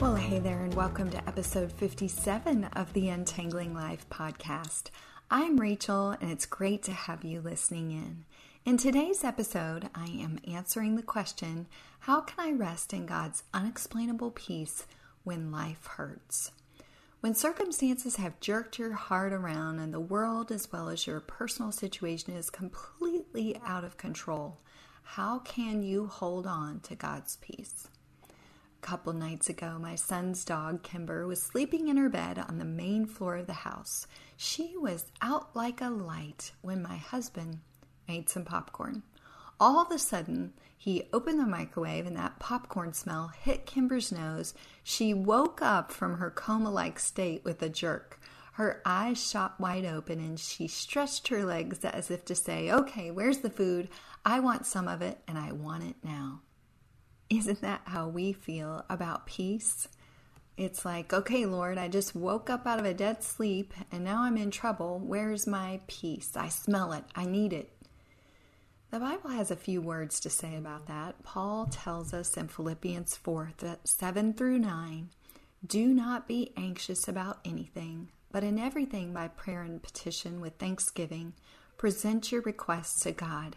Well, hey there, and welcome to episode 57 of the Untangling Life podcast. I'm Rachel, and it's great to have you listening in. In today's episode, I am answering the question, how can I rest in God's unexplainable peace when life hurts? When circumstances have jerked your heart around and the world as well as your personal situation is completely out of control, how can you hold on to God's peace? A couple nights ago, my son's dog, Kimber, was sleeping in her bed on the main floor of the house. She was out like a light when my husband made some popcorn. All of a sudden, he opened the microwave and that popcorn smell hit Kimber's nose. She woke up from her coma-like state with a jerk. Her eyes shot wide open and she stretched her legs as if to say, "Okay, where's the food? I want some of it and I want it now." Isn't that how we feel about peace? It's like, okay, Lord, I just woke up out of a dead sleep and now I'm in trouble. Where's my peace? I smell it. I need it. The Bible has a few words to say about that. Paul tells us in Philippians 4:7-9, "Do not be anxious about anything, but in everything by prayer and petition with thanksgiving, present your requests to God.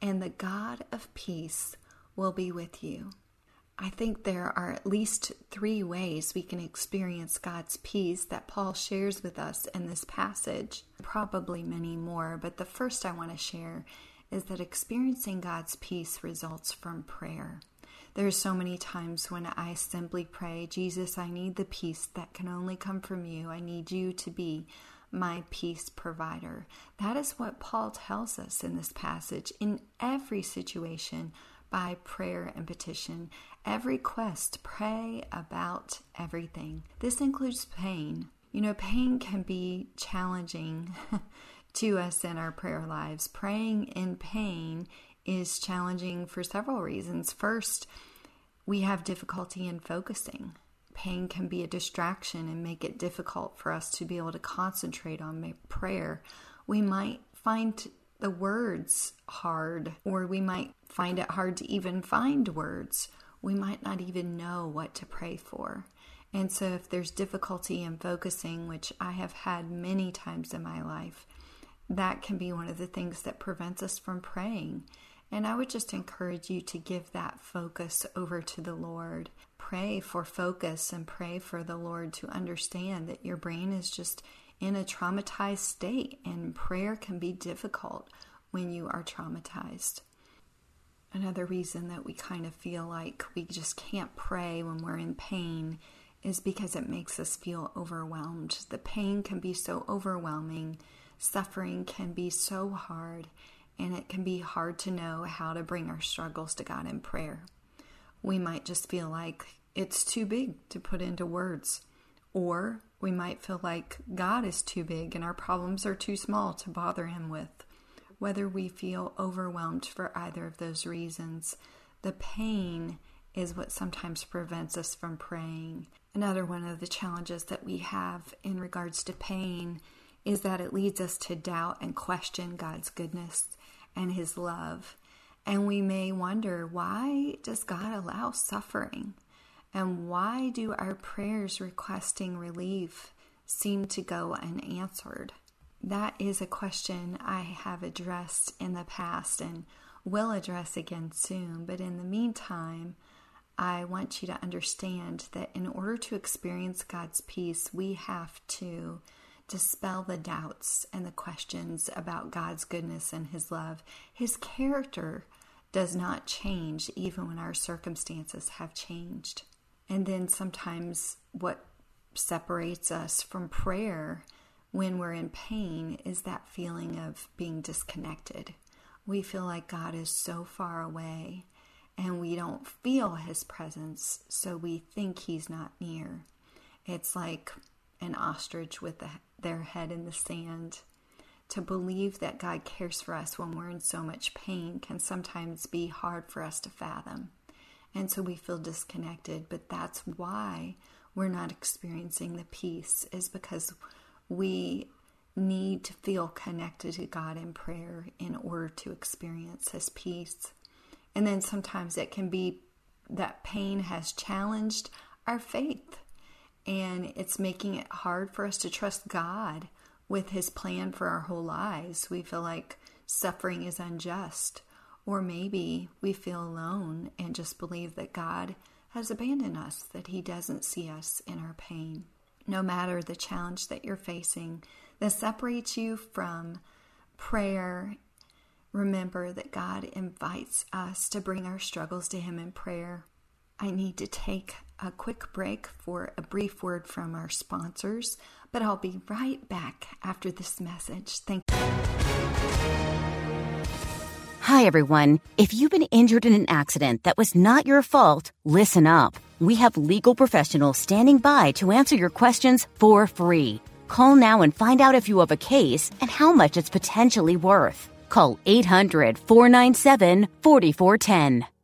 and the God of peace will be with you." I think there are at least three ways we can experience God's peace that Paul shares with us in this passage. Probably many more, but the first I want to share is that experiencing God's peace results from prayer. There are so many times when I simply pray, "Jesus, I need the peace that can only come from you. I need you to be my peace provider." That is what Paul tells us in this passage. In every situation, by prayer and petition, every quest, pray about everything. This includes pain. You know, pain can be challenging to us in our prayer lives. Praying in pain is challenging for several reasons. First, we have difficulty in focusing. Pain can be a distraction and make it difficult for us to be able to concentrate on prayer. We might find the words hard, or we might find it hard to even find words. We might not even know what to pray for. And so if there's difficulty in focusing, which I have had many times in my life, that can be one of the things that prevents us from praying. And I would just encourage you to give that focus over to the Lord. Pray for focus and pray for the Lord to understand that your brain is just in a traumatized state, and prayer can be difficult when you are traumatized. Another reason that we kind of feel like we just can't pray when we're in pain is because it makes us feel overwhelmed. The pain can be so overwhelming. Suffering can be so hard, and it can be hard to know how to bring our struggles to God in prayer. We might just feel like it's too big to put into words, or we might feel like God is too big and our problems are too small to bother Him with. Whether we feel overwhelmed for either of those reasons, the pain is what sometimes prevents us from praying. Another one of the challenges that we have in regards to pain is that it leads us to doubt and question God's goodness and His love. And we may wonder, why does God allow suffering? And why do our prayers requesting relief seem to go unanswered? That is a question I have addressed in the past and will address again soon. But in the meantime, I want you to understand that in order to experience God's peace, we have to dispel the doubts and the questions about God's goodness and His love. His character does not change even when our circumstances have changed. And then sometimes what separates us from prayer when we're in pain is that feeling of being disconnected. We feel like God is so far away and we don't feel His presence, so we think He's not near. It's like an ostrich with their head in the sand. To believe that God cares for us when we're in so much pain can sometimes be hard for us to fathom. And so we feel disconnected, but that's why we're not experiencing the peace, is because we need to feel connected to God in prayer in order to experience His peace. And then sometimes it can be that pain has challenged our faith, and it's making it hard for us to trust God with His plan for our whole lives. We feel like suffering is unjust, or maybe we feel alone and just believe that God has abandoned us, that He doesn't see us in our pain. No matter the challenge that you're facing that separates you from prayer, remember that God invites us to bring our struggles to Him in prayer. I need to take a quick break for a brief word from our sponsors, but I'll be right back after this message. Thank you. Hi, everyone. If you've been injured in an accident that was not your fault, listen up. We have legal professionals standing by to answer your questions for free. Call now and find out if you have a case and how much it's potentially worth. Call 800-497-4410.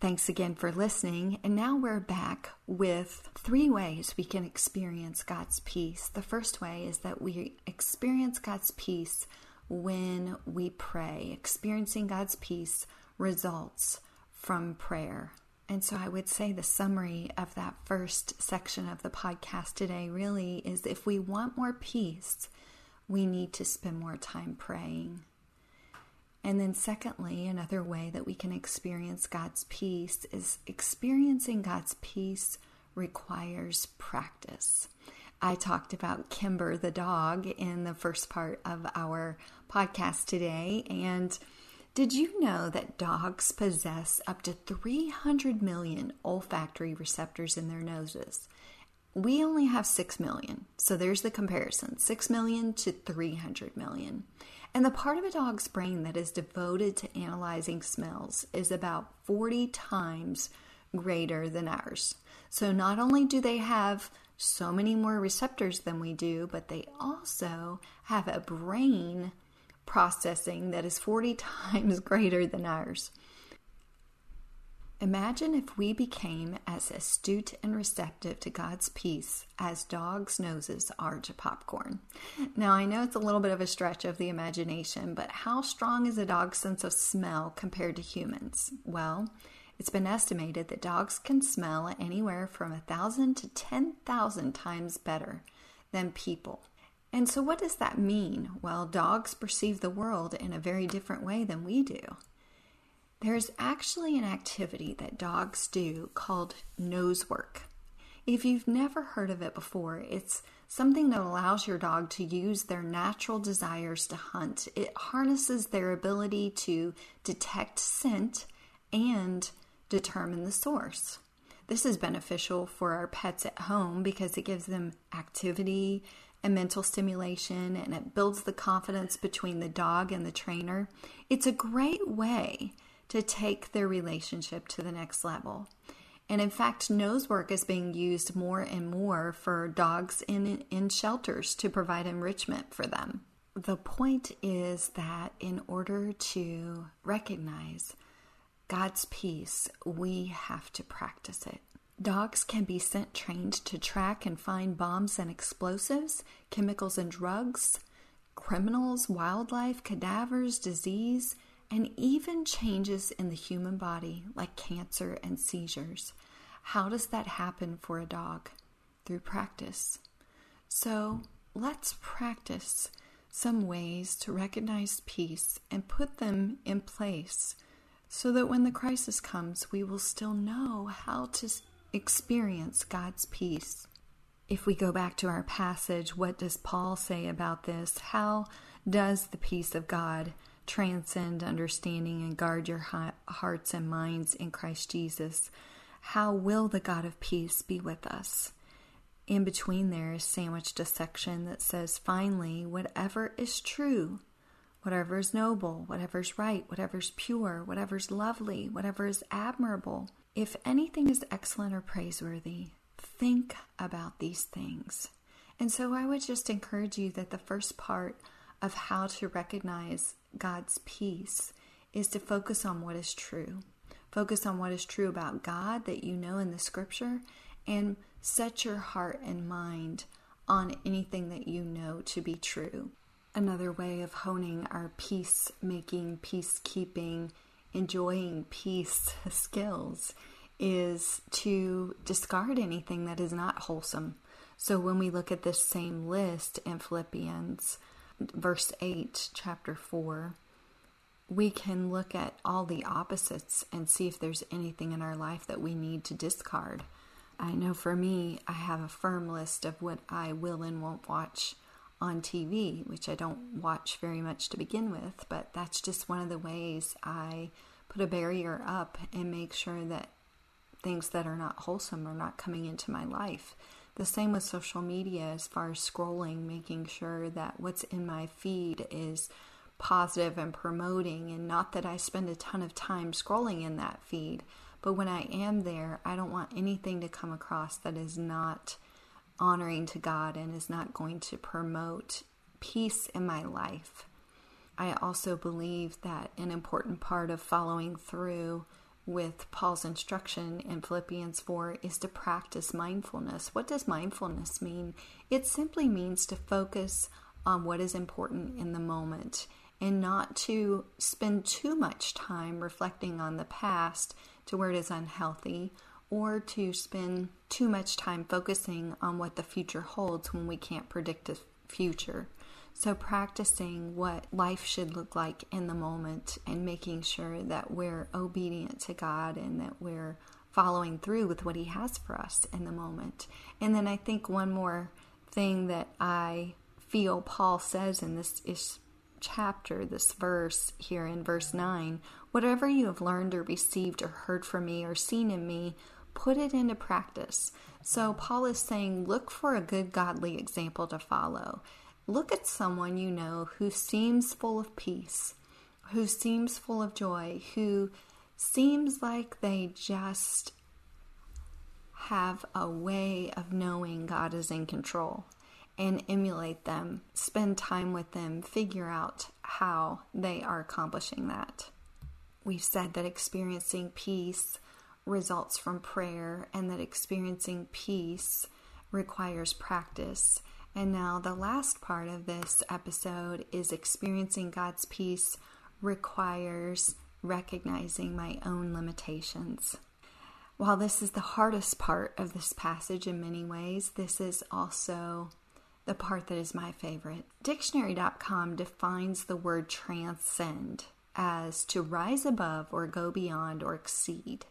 Thanks again for listening. And now we're back with 3 ways we can experience God's peace. The first way is that we experience God's peace when we pray. Experiencing God's peace results from prayer. And so I would say the summary of that first section of the podcast today really is, if we want more peace, we need to spend more time praying. And then secondly, another way that we can experience God's peace is experiencing God's peace requires practice. I talked about Kimber the dog in the first part of our podcast today. And did you know that dogs possess up to 300 million olfactory receptors in their noses? We only have 6 million. So there's the comparison, 6 million to 300 million. And the part of a dog's brain that is devoted to analyzing smells is about 40 times greater than ours. So not only do they have so many more receptors than we do, but they also have a brain processing that is 40 times greater than ours. Imagine if we became as astute and receptive to God's peace as dogs' noses are to popcorn. Now, I know it's a little bit of a stretch of the imagination, but how strong is a dog's sense of smell compared to humans? Well, it's been estimated that dogs can smell anywhere from 1,000 to 10,000 times better than people. And so what does that mean? Well, dogs perceive the world in a very different way than we do. There's actually an activity that dogs do called nose work. If you've never heard of it before, it's something that allows your dog to use their natural desires to hunt. It harnesses their ability to detect scent and determine the source. This is beneficial for our pets at home because it gives them activity and mental stimulation, and it builds the confidence between the dog and the trainer. It's a great way to take their relationship to the next level. And in fact, nose work is being used more and more for dogs in shelters to provide enrichment for them. The point is that in order to recognize God's peace, we have to practice it. Dogs can be scent trained to track and find bombs and explosives, chemicals and drugs, criminals, wildlife, cadavers, disease, and even changes in the human body like cancer and seizures. How does that happen for a dog? Through practice. So let's practice some ways to recognize peace and put them in place so that when the crisis comes, we will still know how to experience God's peace. If we go back to our passage, what does Paul say about this? How does the peace of God transcend understanding and guard your hearts and minds in Christ Jesus? How will the God of peace be with us? In between there is sandwiched a section that says, finally, whatever is true, whatever is noble, whatever is right, whatever is pure, whatever is lovely, whatever is admirable, if anything is excellent or praiseworthy, think about these things. And so I would just encourage you that the first part of how to recognize God's peace is to focus on what is true. Focus on what is true about God that you know in the scripture, and set your heart and mind on anything that you know to be true. Another way of honing our peacemaking, peacekeeping, enjoying peace skills is to discard anything that is not wholesome. So when we look at this same list in Philippians verse 8, chapter 4, we can look at all the opposites and see if there's anything in our life that we need to discard. I know for me, I have a firm list of what I will and won't watch on TV, which I don't watch very much to begin with, but that's just one of the ways I put a barrier up and make sure that things that are not wholesome are not coming into my life. The same with social media as far as scrolling, making sure that what's in my feed is positive and promoting, and not that I spend a ton of time scrolling in that feed, but when I am there, I don't want anything to come across that is not honoring to God and is not going to promote peace in my life. I also believe that an important part of following through with Paul's instruction in Philippians 4 is to practice mindfulness. What does mindfulness mean? It simply means to focus on what is important in the moment and not to spend too much time reflecting on the past to where it is unhealthy, or to spend too much time focusing on what the future holds when we can't predict the future. So practicing what life should look like in the moment and making sure that we're obedient to God and that we're following through with what He has for us in the moment. And then I think one more thing that I feel Paul says in this chapter, this verse here in verse 9, whatever you have learned or received or heard from me or seen in me, put it into practice. So Paul is saying, look for a good godly example to follow. Look at someone you know who seems full of peace, who seems full of joy, who seems like they just have a way of knowing God is in control, and emulate them, spend time with them, figure out how they are accomplishing that. We've said that experiencing peace results from prayer, and that experiencing peace requires practice. And now the last part of this episode is experiencing God's peace requires recognizing my own limitations. While this is the hardest part of this passage in many ways, this is also the part that is my favorite. Dictionary.com defines the word transcend as to rise above or go beyond or exceed,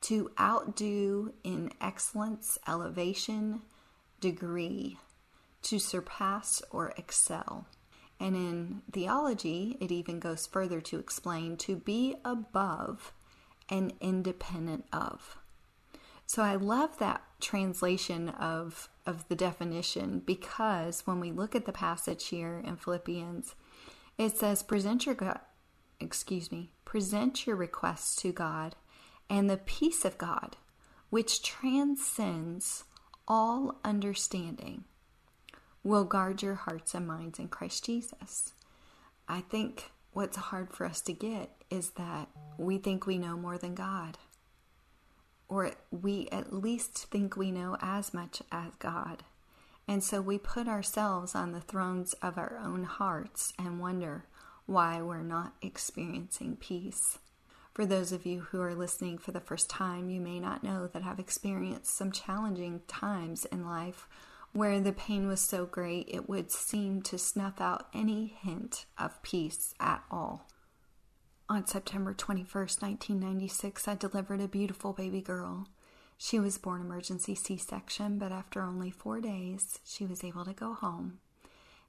to outdo in excellence, elevation, degree, to surpass or excel. And in theology, it even goes further to explain to be above and independent of. So I love that translation of the definition, because when we look at the passage here in Philippians, it says, present your requests to God, and the peace of God, which transcends all understanding, will guard your hearts and minds in Christ Jesus. I think what's hard for us to get is that we think we know more than God, or we at least think we know as much as God. And so we put ourselves on the thrones of our own hearts and wonder why we're not experiencing peace. For those of you who are listening for the first time, you may not know that I've experienced some challenging times in life where the pain was so great it would seem to snuff out any hint of peace at all. On September 21st, 1996, I delivered a beautiful baby girl. She was born emergency C-section, but after only 4 days, she was able to go home.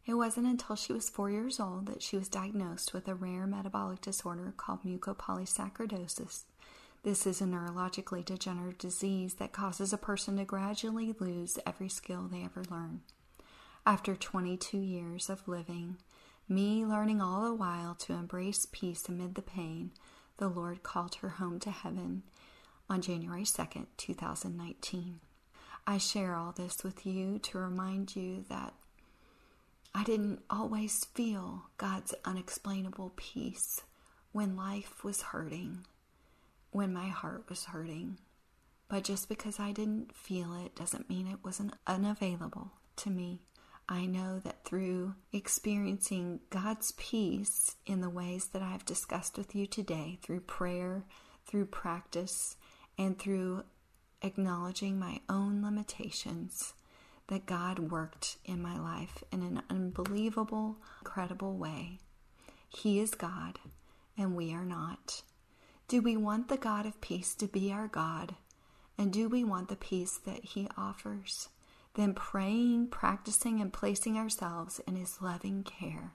It wasn't until she was 4 years old that she was diagnosed with a rare metabolic disorder called mucopolysaccharidosis. This is a neurologically degenerative disease that causes a person to gradually lose every skill they ever learn. After 22 years of living, me learning all the while to embrace peace amid the pain, the Lord called her home to heaven on January 2nd, 2019. I share all this with you to remind you that I didn't always feel God's unexplainable peace when life was hurting, when my heart was hurting. But just because I didn't feel it doesn't mean it wasn't unavailable to me. I know that through experiencing God's peace in the ways that I've discussed with you today, through prayer, through practice, and through acknowledging my own limitations, that God worked in my life in an unbelievable, incredible way. He is God, and we are not. Do we want the God of peace to be our God? And do we want the peace that He offers? Then praying, practicing, and placing ourselves in His loving care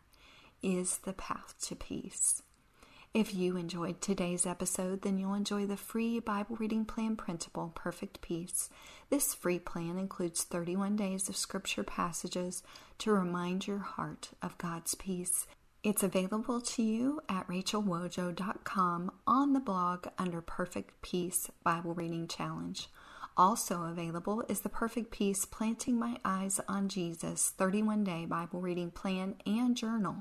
is the path to peace. If you enjoyed today's episode, then you'll enjoy the free Bible reading plan principle, Perfect Peace. This free plan includes 31 days of scripture passages to remind your heart of God's peace. It's available to you at rachelwojo.com on the blog under Perfect Peace Bible Reading Challenge. Also available is the Perfect Peace Planting My Eyes on Jesus 31-Day Bible Reading Plan and Journal.